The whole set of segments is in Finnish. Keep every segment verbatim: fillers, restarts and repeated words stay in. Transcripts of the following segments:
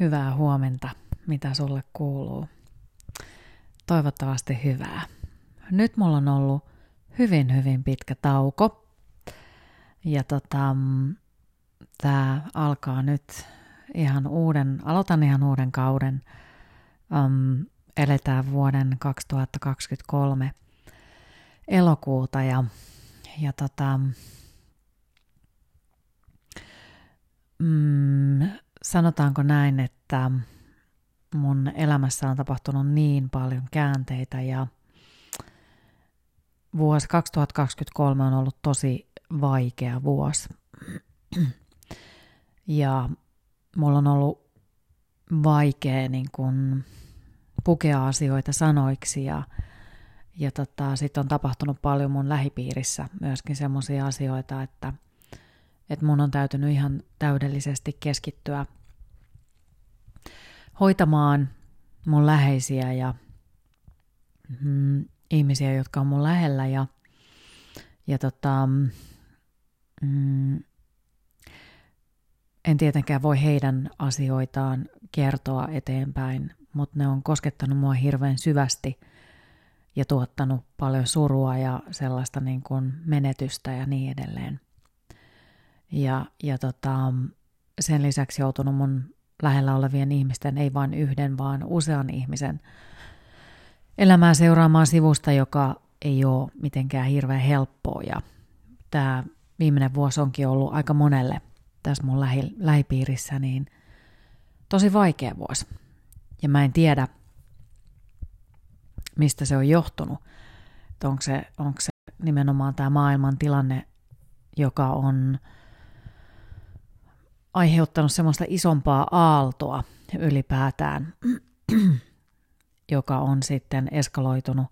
Hyvää huomenta, mitä sulle kuuluu. Toivottavasti hyvää. Nyt mulla on ollut hyvin hyvin pitkä tauko. Ja tota, tää alkaa nyt ihan uuden, aloitan ihan uuden kauden. Um, eletään vuoden kaksituhattakaksikymmentäkolme elokuuta ja, ja tota, mm, sanotaanko näin, että mun elämässä on tapahtunut niin paljon käänteitä ja vuosi kaksituhattakaksikymmentäkolme on ollut tosi vaikea vuosi. Ja mulla on ollut vaikea niin kun pukea asioita sanoiksi ja, ja tota, sitten on tapahtunut paljon mun lähipiirissä myöskin semmoisia asioita, että et mun on täytynyt ihan täydellisesti keskittyä hoitamaan mun läheisiä ja mm, ihmisiä, jotka on mun lähellä ja, ja tota, mm, en tietenkään voi heidän asioitaan kertoa eteenpäin, mutta ne on koskettanut mua hirveän syvästi ja tuottanut paljon surua ja sellaista niin kuin menetystä ja niin edelleen. Ja, ja tota, sen lisäksi joutunut mun lähellä olevien ihmisten, ei vain yhden, vaan usean ihmisen elämää seuraamaan sivusta, joka ei ole mitenkään hirveän helppoa. Ja tämä viimeinen vuosi onkin ollut aika monelle tässä mun lähi, lähipiirissä niin tosi vaikea vuosi. Ja mä en tiedä, mistä se on johtunut. Että onko se, onko se nimenomaan tämä maailman tilanne, joka on aiheuttanut semmoista isompaa aaltoa ylipäätään, joka on sitten eskaloitunut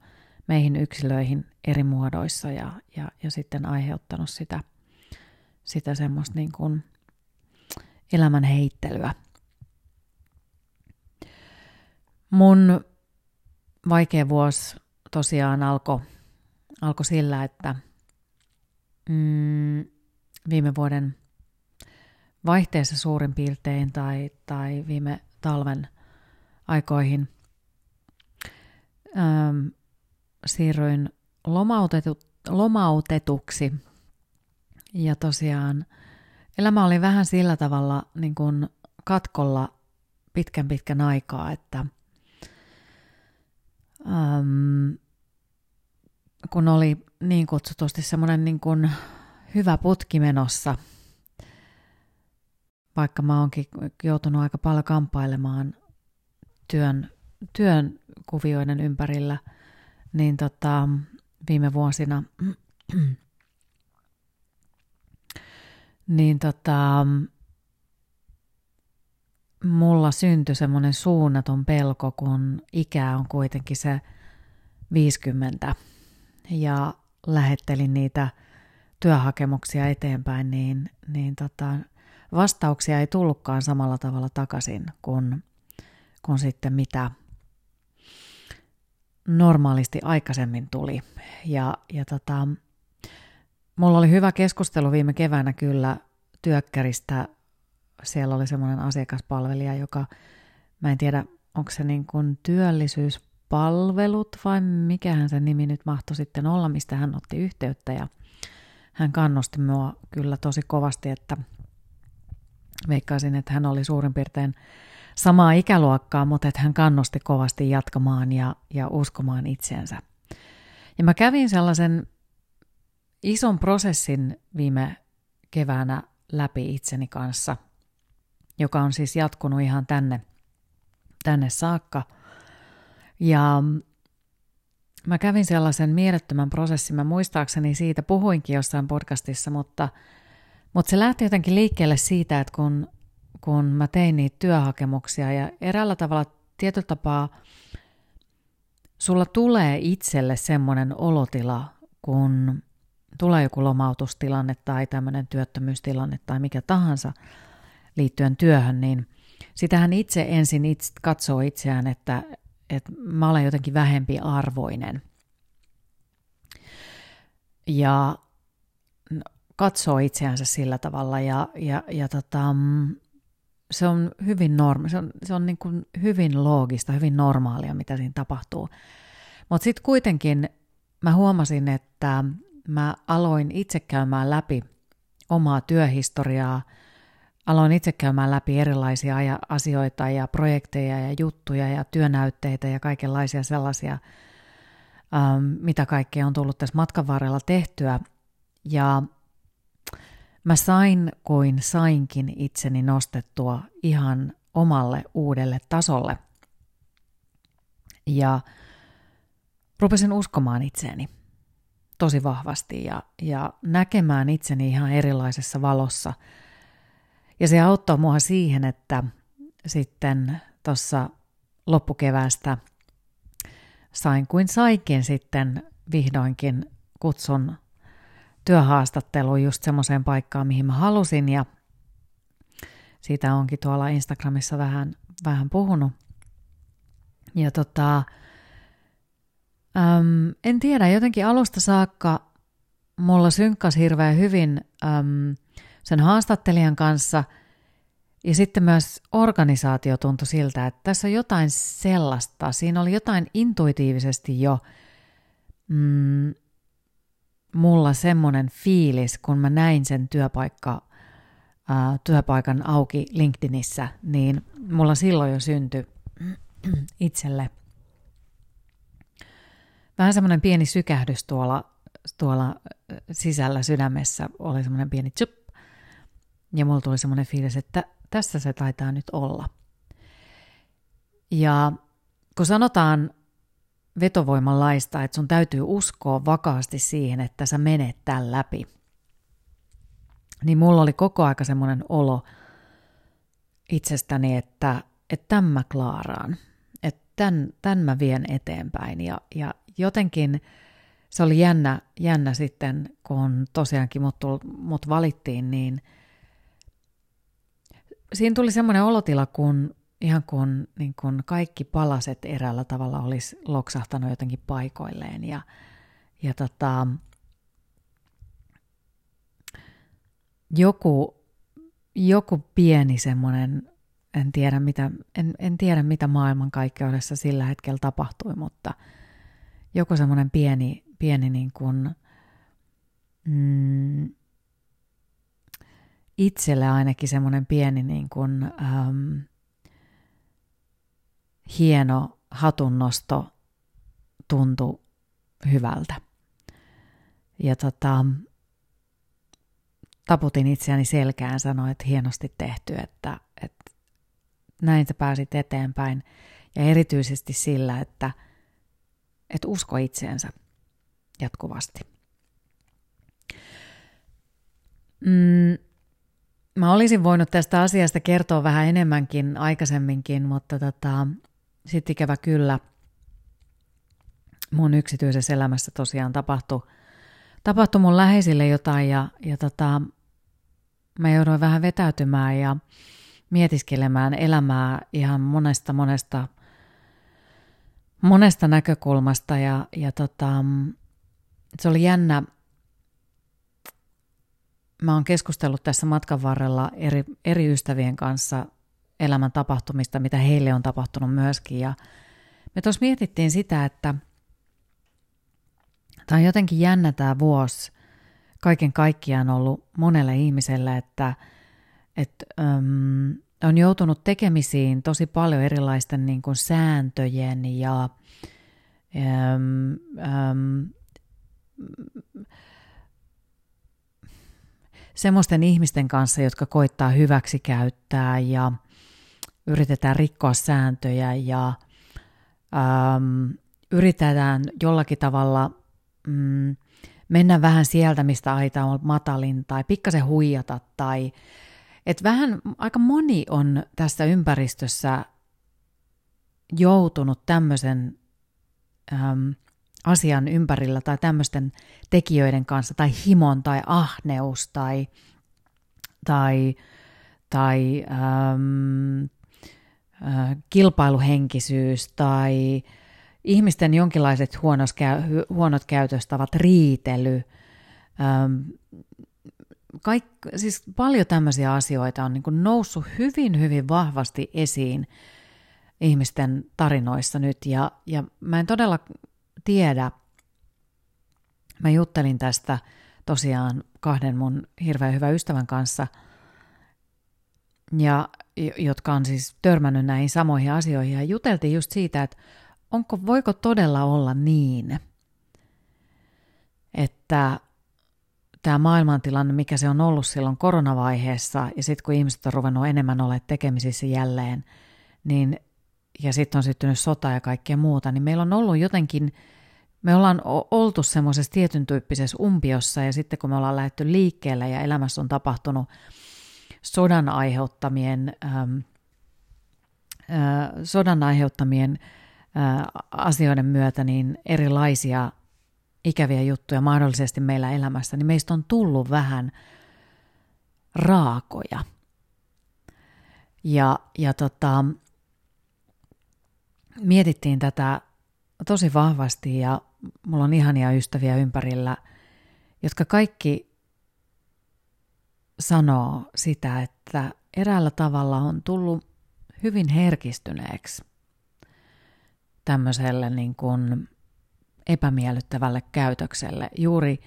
meihin yksilöihin eri muodoissa ja, ja, ja sitten aiheuttanut sitä, sitä semmoista niin kuin elämän heittelyä. Mun vaikea vuosi tosiaan alkoi alko sillä, että mm, viime vuoden vaihteessa suurin piirtein tai, tai viime talven aikoihin äm, siirryin lomautetu, lomautetuksi ja tosiaan elämä oli vähän sillä tavalla niin kuin katkolla pitkän pitkän aikaa, että äm, kun oli niin kutsutusti semmoinen niin kuin hyvä putki menossa, vaikka mä oonkin joutunut aika paljon kamppailemaan työn, työn kuvioiden ympärillä, niin tota, viime vuosina niin tota, mulla syntyi semmoinen suunnaton pelko, kun ikä on kuitenkin se viisikymmentä. Ja lähettelin niitä työhakemuksia eteenpäin, niin, niin tota, vastauksia ei tullutkaan samalla tavalla takaisin kuin, kuin sitten mitä normaalisti aikaisemmin tuli. Ja, ja tota, mulla oli hyvä keskustelu viime keväänä kyllä työkkäristä. Siellä oli semmoinen asiakaspalvelija, joka, mä en tiedä, onko se niin kuin työllisyyspalvelut vai mikähän se nimi nyt mahtoi sitten olla, mistä hän otti yhteyttä. Ja hän kannusti mua kyllä tosi kovasti, että veikkaisin, että hän oli suurin piirtein samaa ikäluokkaa, mutta että hän kannusti kovasti jatkamaan ja, ja uskomaan itseensä. Ja mä kävin sellaisen ison prosessin viime keväänä läpi itseni kanssa, joka on siis jatkunut ihan tänne, tänne saakka. Ja mä kävin sellaisen mielettömän prosessin, mä muistaakseni siitä puhuinkin jossain podcastissa, mutta Mutta se lähti jotenkin liikkeelle siitä, että kun, kun mä tein niitä työhakemuksia ja eräällä tavalla tietyllä tapaa sulla tulee itselle semmoinen olotila, kun tulee joku lomautustilanne tai tämmöinen työttömyystilanne tai mikä tahansa liittyen työhön, niin sitähän itse ensin itse katsoo itseään, että, että mä olen jotenkin vähempi arvoinen. Ja katsoo itseänsä sillä tavalla ja, ja, ja tota, se on hyvin norma- se on, se on niin kuin hyvin loogista, hyvin normaalia, mitä siinä tapahtuu. Mutta sitten kuitenkin mä huomasin, että mä aloin itse käymään läpi omaa työhistoriaa, aloin itse käymään läpi erilaisia asioita ja projekteja ja juttuja ja työnäytteitä ja kaikenlaisia sellaisia, mitä kaikkea on tullut tässä matkan varrella tehtyä. Ja mä sain kuin sainkin itseni nostettua ihan omalle uudelle tasolle. Ja rupesin uskomaan itseeni tosi vahvasti ja, ja näkemään itseni ihan erilaisessa valossa. Ja se auttoi mua siihen, että sitten tuossa loppukeväästä sain kuin saikin sitten vihdoinkin kutsun työhaastatteluun just semmoiseen paikkaan, mihin mä halusin, ja siitä onkin tuolla Instagramissa vähän, vähän puhunut. Ja tota, äm, en tiedä, jotenkin alusta saakka mulla synkkasi hirveän hyvin äm, sen haastattelijan kanssa, ja sitten myös organisaatio tuntui siltä, että tässä on jotain sellaista, siinä oli jotain intuitiivisesti jo mm, mulla semmoinen fiilis, kun mä näin sen työpaikka, ää, työpaikan auki LinkedInissä, niin mulla silloin jo syntyi itselle vähän semmoinen pieni sykähdys tuolla, tuolla sisällä sydämessä, oli semmoinen pieni tsup, ja mulla tuli semmoinen fiilis, että tässä se taitaa nyt olla. Ja kun sanotaan vetovoiman laista, että sun täytyy uskoa vakaasti siihen, että sä menet tämän läpi, niin mulla oli koko aika semmoinen olo itsestäni, että, että tämän mä klaaraan, että tämän, tämän mä vien eteenpäin. Ja, ja jotenkin se oli jännä, jännä sitten, kun tosiaankin mut, tuli, mut valittiin, niin siinä tuli semmoinen olotila, kun ihan kun, niin kun kaikki palaset eräällä tavalla olisi loksahtanut jotenkin paikoilleen. Ja, ja tota, joku, joku pieni semmoinen, en tiedä mitä, en, en tiedä mitä maailmankaikkeudessa sillä hetkellä tapahtui, mutta joku semmoinen pieni, pieni niin kun, mm, itselle ainakin semmoinen pieni niin kun, äm, hieno hatunnosto tuntui hyvältä. Ja tota, taputin itseäni selkään, sanoin, että hienosti tehty, että, että näin sä pääsit eteenpäin. Ja erityisesti sillä, että, että usko itseensä jatkuvasti. Mm. Mä olisin voinut tästä asiasta kertoa vähän enemmänkin aikaisemminkin, mutta tota, sitten ikävä kyllä mun yksityisessä elämässä tosiaan tapahtui, tapahtui mun läheisille jotain, ja, ja tota, mä jouduin vähän vetäytymään ja mietiskelemään elämää ihan monesta monesta, monesta näkökulmasta, ja, ja tota, se oli jännä. Mä oon keskustellut tässä matkan varrella eri, eri ystävien kanssa elämän tapahtumista, mitä heille on tapahtunut myöskin. Ja me tuossa mietittiin sitä, että tämä on jotenkin jännä tämä vuosi kaiken kaikkiaan ollut monelle ihmiselle, että, että um, on joutunut tekemisiin tosi paljon erilaisten niin kuin sääntöjen ja Um, um, semmoisten ihmisten kanssa, jotka koittaa hyväksikäyttää ja yritetään rikkoa sääntöjä ja äm, yritetään jollakin tavalla mm, mennä vähän sieltä, mistä aita on matalin, tai pikkasen huijata. Tai, et vähän, aika moni on tässä ympäristössä joutunut tämmöisen äm, asian ympärillä tai tämmöisten tekijöiden kanssa, tai himon tai ahneus tai, tai, tai ähm, äh, kilpailuhenkisyys tai ihmisten jonkinlaiset huonot, huonot käytöstavat, riitely, ähm, kaik, siis paljon tämmöisiä asioita on niin kuin noussut hyvin, hyvin vahvasti esiin ihmisten tarinoissa nyt. Ja, ja mä en todella tiedä, mä juttelin tästä tosiaan kahden mun hirveän hyvän ystävän kanssa, ja, jotka on siis törmännyt näihin samoihin asioihin, ja juteltiin just siitä, että onko, voiko todella olla niin, että tämä maailmantilanne, mikä se on ollut silloin koronavaiheessa, ja sitten kun ihmiset on ruvennut enemmän olemaan tekemisissä jälleen, niin, ja sitten on syttynyt sota ja kaikkea muuta, niin meillä on ollut jotenkin, me ollaan oltu semmoisessa tietyn tyyppisessä umpiossa, ja sitten kun me ollaan lähdetty liikkeelle ja elämässä on tapahtunut sodan aiheuttamien, ähm, äh, sodan aiheuttamien äh, asioiden myötä niin erilaisia ikäviä juttuja mahdollisesti meillä elämässä, niin meistä on tullut vähän raakoja. Ja, ja tota, mietittiin tätä tosi vahvasti, ja mulla on ihania ystäviä ympärillä, jotka kaikki sanoo sitä, että eräällä tavalla on tullut hyvin herkistyneeksi tämmöiselle niin kuin epämiellyttävälle käytökselle juuri,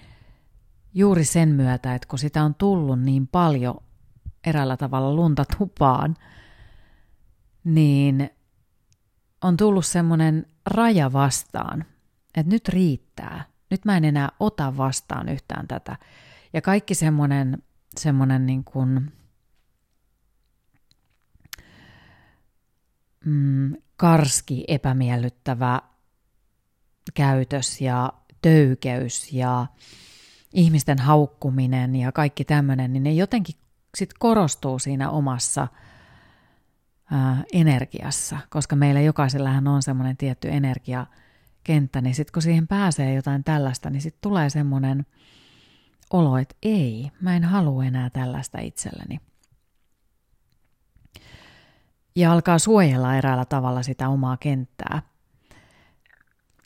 juuri sen myötä, että kun sitä on tullut niin paljon eräällä tavalla lunta tupaan, niin on tullut semmoinen raja vastaan, että nyt riittää, nyt mä en enää ota vastaan yhtään tätä. Ja kaikki semmoinen, semmoinen niin kuin mm, karski, epämiellyttävä käytös ja töykeys ja ihmisten haukkuminen ja kaikki tämmöinen, niin ne jotenkin sit korostuu siinä omassa ää, energiassa, koska meillä jokaisellähän on semmoinen tietty energiakenttä, niin sitten kun siihen pääsee jotain tällaista, niin sitten tulee semmoinen olo, että ei, mä en halua enää tällaista itselleni. Ja alkaa suojella eräällä tavalla sitä omaa kenttää.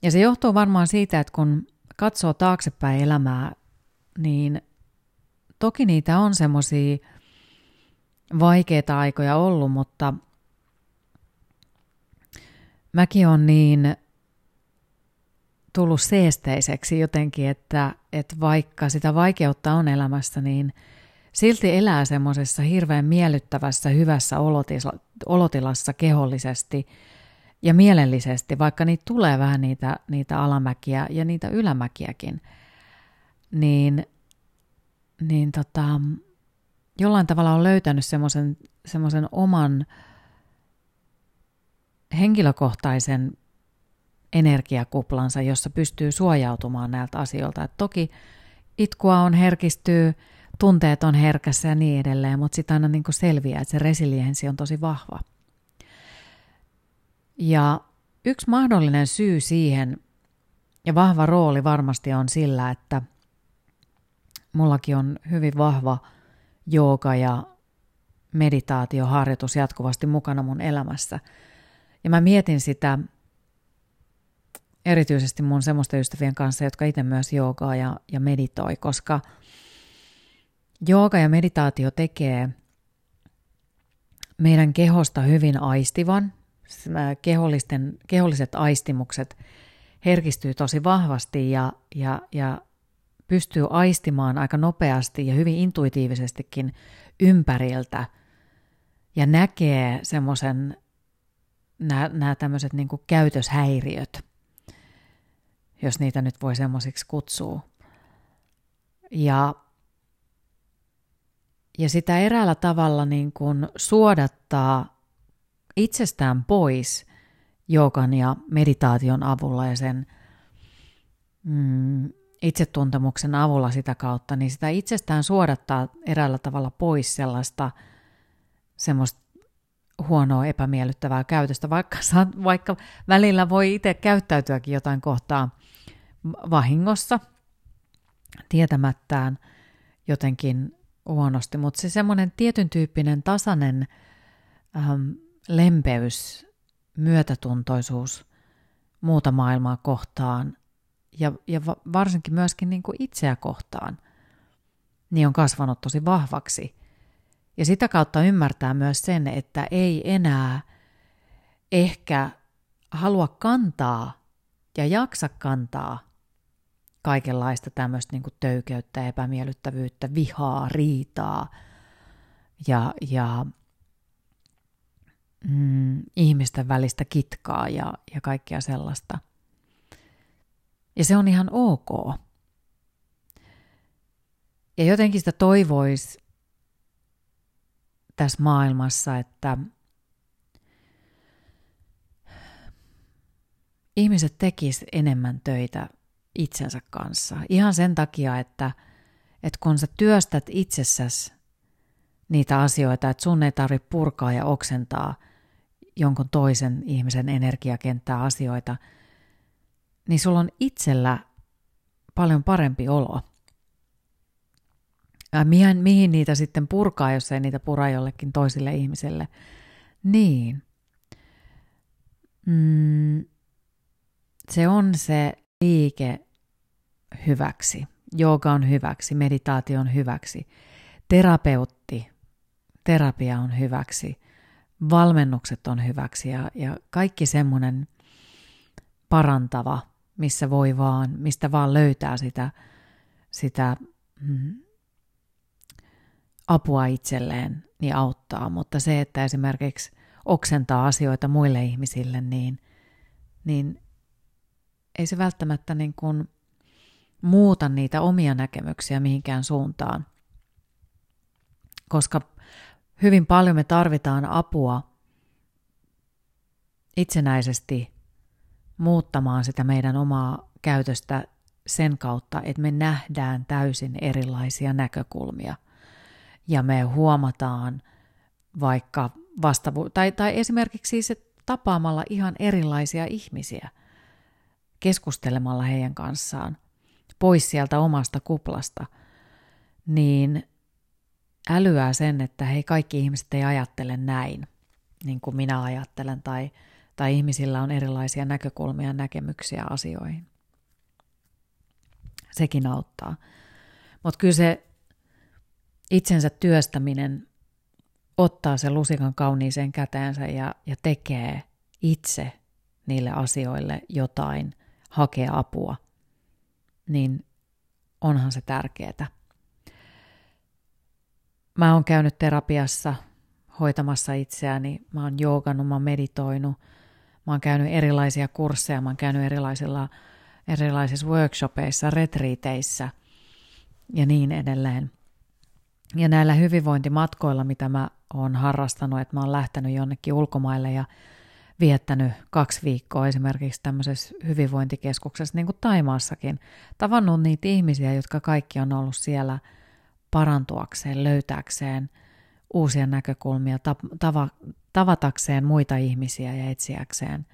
Ja se johtuu varmaan siitä, että kun katsoo taaksepäin elämää, niin toki niitä on semmoisia vaikeita aikoja ollut, mutta mäkin on niin tullut seesteiseksi jotenkin, että, että vaikka sitä vaikeutta on elämässä, niin silti elää semmoisessa hirveän miellyttävässä, hyvässä olotilassa kehollisesti ja mielellisesti, vaikka niitä tulee vähän niitä, niitä alamäkiä ja niitä ylämäkiäkin, niin, niin tota, jollain tavalla on löytänyt semmoisen, semmoisen oman henkilökohtaisen energiakuplansa, jossa pystyy suojautumaan näiltä asioilta. Et toki itkua on, herkistyy, tunteet on herkässä ja niin edelleen, mutta sitten aina niin kuin selviää, että se resilienssi on tosi vahva. Ja yksi mahdollinen syy siihen ja vahva rooli varmasti on sillä, että mullakin on hyvin vahva jooga ja meditaatioharjoitus jatkuvasti mukana mun elämässä. Ja mä mietin sitä erityisesti mun semmoisten ystävien kanssa, jotka itse myös joogaa ja, ja meditoi, koska jooga ja meditaatio tekee meidän kehosta hyvin aistivan. Kehollisten, keholliset aistimukset herkistyy tosi vahvasti ja, ja, ja pystyy aistimaan aika nopeasti ja hyvin intuitiivisestikin ympäriltä ja näkee semmoisen, nämä tämmöiset niin kuin käytöshäiriöt, jos niitä nyt voi semmoisiksi kutsua. Ja, ja sitä eräällä tavalla niin kuin suodattaa itsestään pois joogan ja meditaation avulla ja sen mm, itsetuntemuksen avulla sitä kautta, niin sitä itsestään suodattaa eräällä tavalla pois sellaista semmoista huonoa epämiellyttävää käytöstä, vaikka, vaikka välillä voi itse käyttäytyäkin jotain kohtaa vahingossa tietämättään jotenkin huonosti, mutta se semmoinen tietyn tyyppinen tasainen ähm, lempeys, myötätuntoisuus muuta maailmaa kohtaan ja, ja varsinkin myöskin niin kuin itseä kohtaan, niin on kasvanut tosi vahvaksi. Ja sitä kautta ymmärtää myös sen, että ei enää ehkä halua kantaa ja jaksa kantaa kaikenlaista tämmöistä niin kuin töykeyttä, epämiellyttävyyttä, vihaa, riitaa ja, ja mm, ihmisten välistä kitkaa ja, ja kaikkea sellaista. Ja se on ihan ok. Ja jotenkin sitä toivoisi tässä maailmassa, että ihmiset tekis enemmän töitä itsensä kanssa. Ihan sen takia, että, että kun sä työstät itsessäsi niitä asioita, että sun ei tarvitse purkaa ja oksentaa jonkun toisen ihmisen energiakenttää asioita, niin sulla on itsellä paljon parempi olo. Ja mihin, mihin niitä sitten purkaa, jos ei niitä pura jollekin toisille ihmiselle. Niin. Mm, se on se liike hyväksi. Jooga on hyväksi, meditaatio on hyväksi. Terapeutti, terapia on hyväksi. Valmennukset on hyväksi ja, ja kaikki semmoinen parantava, missä voi vaan, mistä vaan löytää sitä, sitä mm, apua itselleen, niin auttaa. Mutta se, että esimerkiksi oksentaa asioita muille ihmisille, niin, niin ei se välttämättä niin kuin muuta niitä omia näkemyksiä mihinkään suuntaan. Koska hyvin paljon me tarvitaan apua itsenäisesti muuttamaan sitä meidän omaa käytöstä sen kautta, että me nähdään täysin erilaisia näkökulmia ja me huomataan vaikka vastavu- tai, tai esimerkiksi siis tapaamalla ihan erilaisia ihmisiä, keskustelemalla heidän kanssaan pois sieltä omasta kuplasta, niin älyää sen, että hei, kaikki ihmiset ei ajattele näin, niin kuin minä ajattelen tai Tai ihmisillä on erilaisia näkökulmia ja näkemyksiä asioihin. Sekin auttaa. Mutta kyllä se itsensä työstäminen ottaa sen lusikan kauniiseen käteensä ja, ja tekee itse niille asioille jotain, hakee apua. Niin onhan se tärkeää. Mä oon käynyt terapiassa hoitamassa itseäni. Mä oon joogannut, mä oon meditoinut. Mä oon käynyt erilaisia kursseja, mä oon käynyt erilaisilla, erilaisissa workshopeissa, retriiteissä ja niin edelleen. Ja näillä hyvinvointimatkoilla, mitä mä oon harrastanut, että mä oon lähtenyt jonnekin ulkomaille ja viettänyt kaksi viikkoa esimerkiksi tämmöisessä hyvinvointikeskuksessa, niin kuin Taimaassakin, tavannut niitä ihmisiä, jotka kaikki on ollut siellä parantuakseen, löytääkseen uusia näkökulmia, tava, tavatakseen muita ihmisiä ja etsiäkseen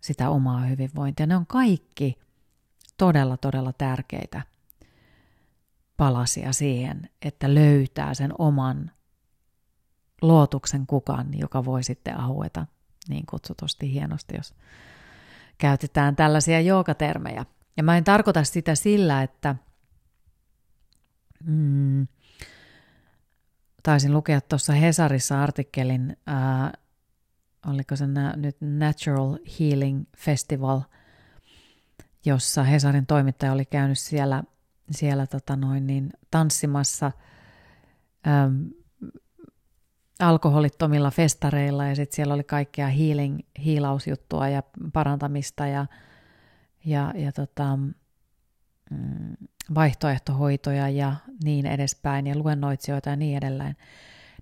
sitä omaa hyvinvointia. Ne on kaikki todella, todella tärkeitä palasia siihen, että löytää sen oman luotuksen kukan, joka voi sitten aueta niin kutsutusti hienosti, jos käytetään tällaisia joogatermejä. Ja mä en tarkoita sitä sillä, että... Mm, Taisin lukea tuossa Hesarissa artikkelin, ää, oliko se nä, nyt Natural Healing Festival, jossa Hesarin toimittaja oli käynyt siellä, siellä tota noin niin, tanssimassa ää, alkoholittomilla festareilla ja sitten siellä oli kaikkea healing, hiilausjuttua ja parantamista ja, ja, ja tota, mm, vaihtoehtohoitoja ja niin edespäin ja luennoitsijoita ja niin edelleen,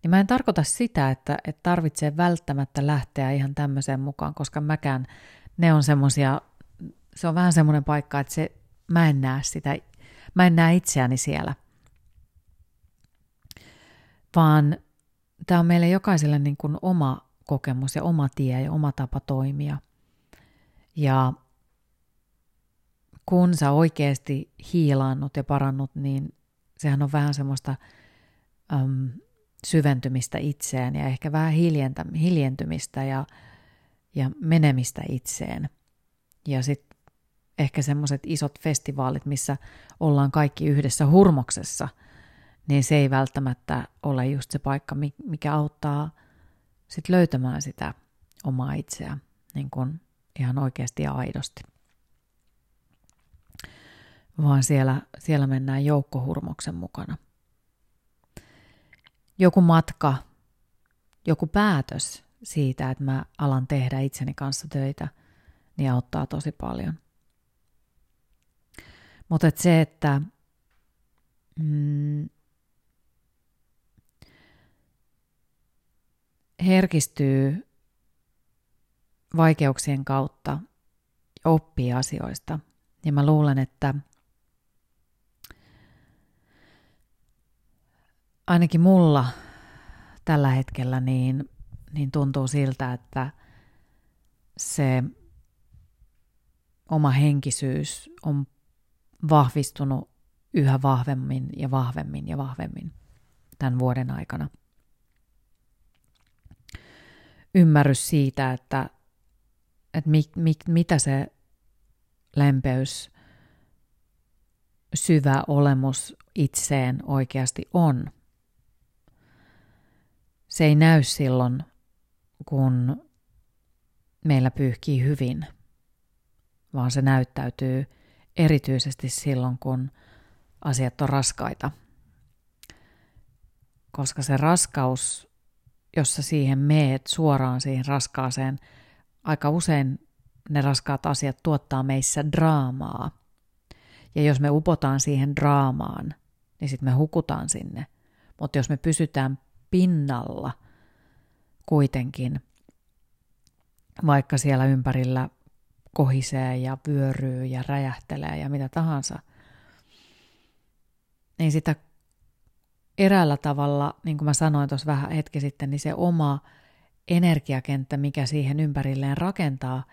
niin mä en tarkoita sitä, että, että tarvitsee välttämättä lähteä ihan tämmöiseen mukaan, koska mäkään, ne on semmoisia, se on vähän semmoinen paikka, että se, mä en näe sitä, mä en näe itseäni siellä, vaan tää on meille jokaiselle niin kuin oma kokemus ja oma tie ja oma tapa toimia ja kun sä oikeasti hiilaannut ja parannut, niin sehän on vähän semmoista äm, syventymistä itseen ja ehkä vähän hiljentä, hiljentymistä ja, ja menemistä itseen. Ja sitten ehkä semmoiset isot festivaalit, missä ollaan kaikki yhdessä hurmoksessa, niin se ei välttämättä ole just se paikka, mikä auttaa sit löytämään sitä omaa itseä niin kun ihan oikeasti ja aidosti. Vaan siellä, siellä mennään joukkohurmoksen mukana. Joku matka, joku päätös siitä, että mä alan tehdä itseni kanssa töitä, niin auttaa tosi paljon. Mutta et se, että mm, herkistyy vaikeuksien kautta, oppii asioista. Ja mä luulen, että ainakin mulla tällä hetkellä niin, niin tuntuu siltä, että se oma henkisyys on vahvistunut yhä vahvemmin ja vahvemmin ja vahvemmin tämän vuoden aikana. Ymmärrys siitä, että, että mi, mi, mitä se lempeys, syvä olemus itseen oikeasti on. Se ei näy silloin, kun meillä pyyhkii hyvin, vaan se näyttäytyy erityisesti silloin, kun asiat on raskaita. Koska se raskaus, jos sä siihen meet suoraan siihen raskaaseen, aika usein ne raskaat asiat tuottaa meissä draamaa. Ja jos me upotaan siihen draamaan, niin sitten me hukutaan sinne. Mutta jos me pysytään pinnalla kuitenkin, vaikka siellä ympärillä kohisee ja vyöryy ja räjähtelee ja mitä tahansa, niin sitä eräällä tavalla, niin kuin mä sanoin tuossa vähän hetki sitten, niin se oma energiakenttä, mikä siihen ympärilleen rakentaa,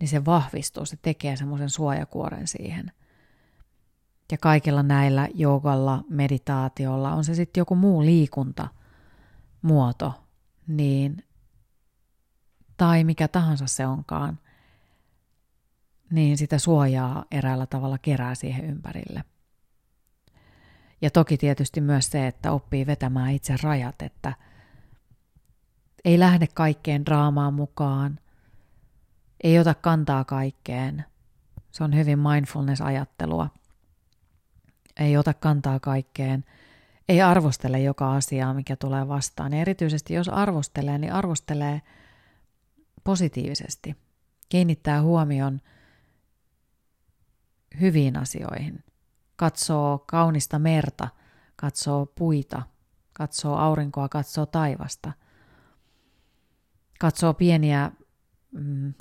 niin se vahvistuu, se tekee semmoisen suojakuoren siihen. Ja kaikilla näillä joogalla, meditaatiolla, on se sitten joku muu liikuntamuoto, niin, tai mikä tahansa se onkaan, niin sitä suojaa eräällä tavalla kerää siihen ympärille. Ja toki tietysti myös se, että oppii vetämään itse rajat, että ei lähde kaikkeen draamaan mukaan, ei ota kantaa kaikkeen. Se on hyvin mindfulness-ajattelua. Ei ota kantaa kaikkeen. Ei arvostele joka asiaa, mikä tulee vastaan. Ja erityisesti jos arvostelee, niin arvostelee positiivisesti. Kiinnittää huomion hyviin asioihin. Katsoo kaunista merta, katsoo puita, katsoo aurinkoa, katsoo taivasta. Katsoo pieniä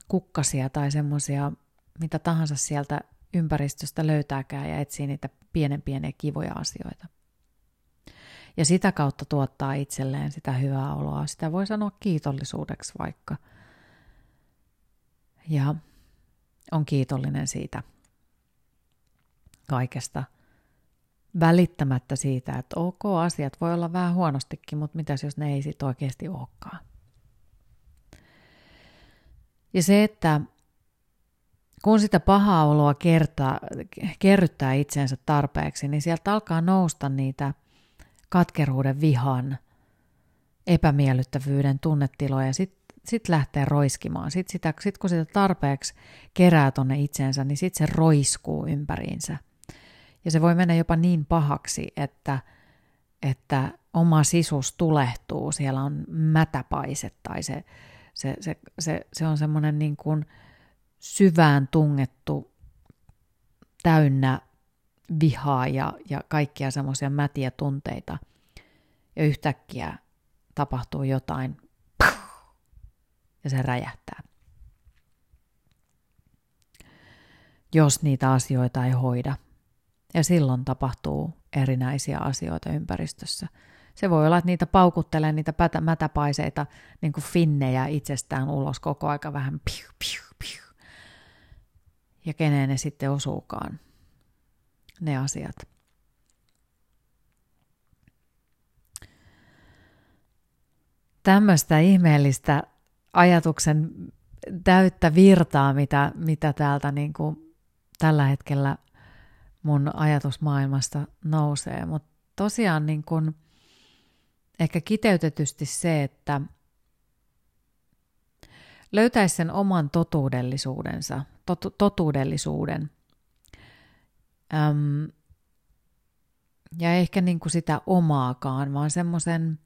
kukkasia tai semmoisia, mitä tahansa sieltä ympäristöstä löytääkään ja etsii niitä pienen pieniä kivoja asioita. Ja sitä kautta tuottaa itselleen sitä hyvää oloa. Sitä voi sanoa kiitollisuudeksi vaikka. Ja on kiitollinen siitä kaikesta. Välittämättä siitä, että ok, asiat voi olla vähän huonostikin, mutta mitäs jos ne ei sit oikeasti olekaan. Ja se, että kun sitä pahaa oloa kertaa, kerryttää itsensä tarpeeksi, niin sieltä alkaa nousta niitä katkeruuden, vihan, epämiellyttävyyden tunnetiloja ja sitten sit lähtee roiskimaan. Sitten sitä, sit kun sitä tarpeeksi kerää tonne itsensä, niin sitten se roiskuu ympäriinsä. Ja se voi mennä jopa niin pahaksi, että, että oma sisus tulehtuu, siellä on mätäpaiset tai se... Se, se, se, se on semmoinen niin kuin syvään tungettu, täynnä vihaa ja, ja kaikkia semmoisia mätiä tunteita. Ja yhtäkkiä tapahtuu jotain ja se räjähtää. Jos niitä asioita ei hoida. Ja silloin tapahtuu erinäisiä asioita ympäristössä. Se voi olla, että niitä paukuttelee, niitä pätä, mätäpaiseita, niin kuin finnejä itsestään ulos koko aika vähän. Piu, piu, piu. Ja keneen ne sitten osuukaan, ne asiat. Tämmöistä ihmeellistä ajatuksen täyttä virtaa, mitä, mitä täältä niin kuin tällä hetkellä mun ajatusmaailmasta nousee, mutta tosiaan niin kuin ehkä kiteytetysti se, että löytäisi sen oman totuudellisuudensa, tot, totuudellisuuden. Öm, ja ehkä niin kuin sitä omaakaan, vaan semmoisen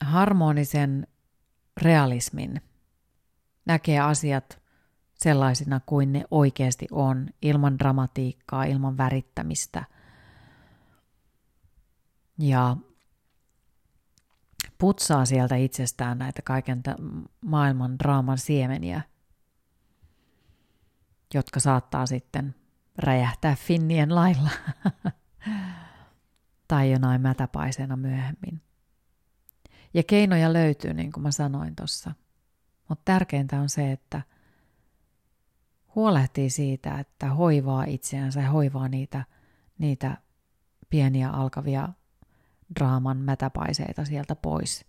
harmonisen realismin. Näkee asiat sellaisina kuin ne oikeasti on, ilman dramatiikkaa, ilman värittämistä. Ja putsaa sieltä itsestään näitä kaiken maailman draaman siemeniä, jotka saattaa sitten räjähtää finnien lailla tai jonain mätäpaisena myöhemmin. Ja keinoja löytyy, niin kuin mä sanoin tuossa. Mutta tärkeintä on se, että huolehtii siitä, että hoivaa itseänsä ja hoivaa niitä, niitä pieniä alkavia draaman mätäpaiseita sieltä pois.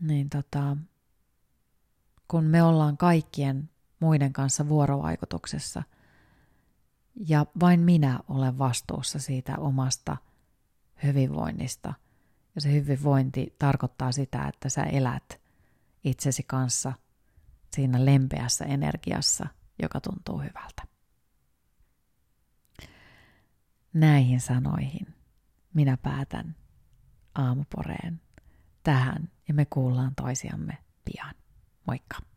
Niin tota, kun me ollaan kaikkien muiden kanssa vuorovaikutuksessa ja vain minä olen vastuussa siitä omasta hyvinvoinnista. Ja se hyvinvointi tarkoittaa sitä, että sä elät itsesi kanssa siinä lempeässä energiassa, joka tuntuu hyvältä. Näihin sanoihin minä päätän aamuporeen tähän ja me kuullaan toisiamme pian. Moikka!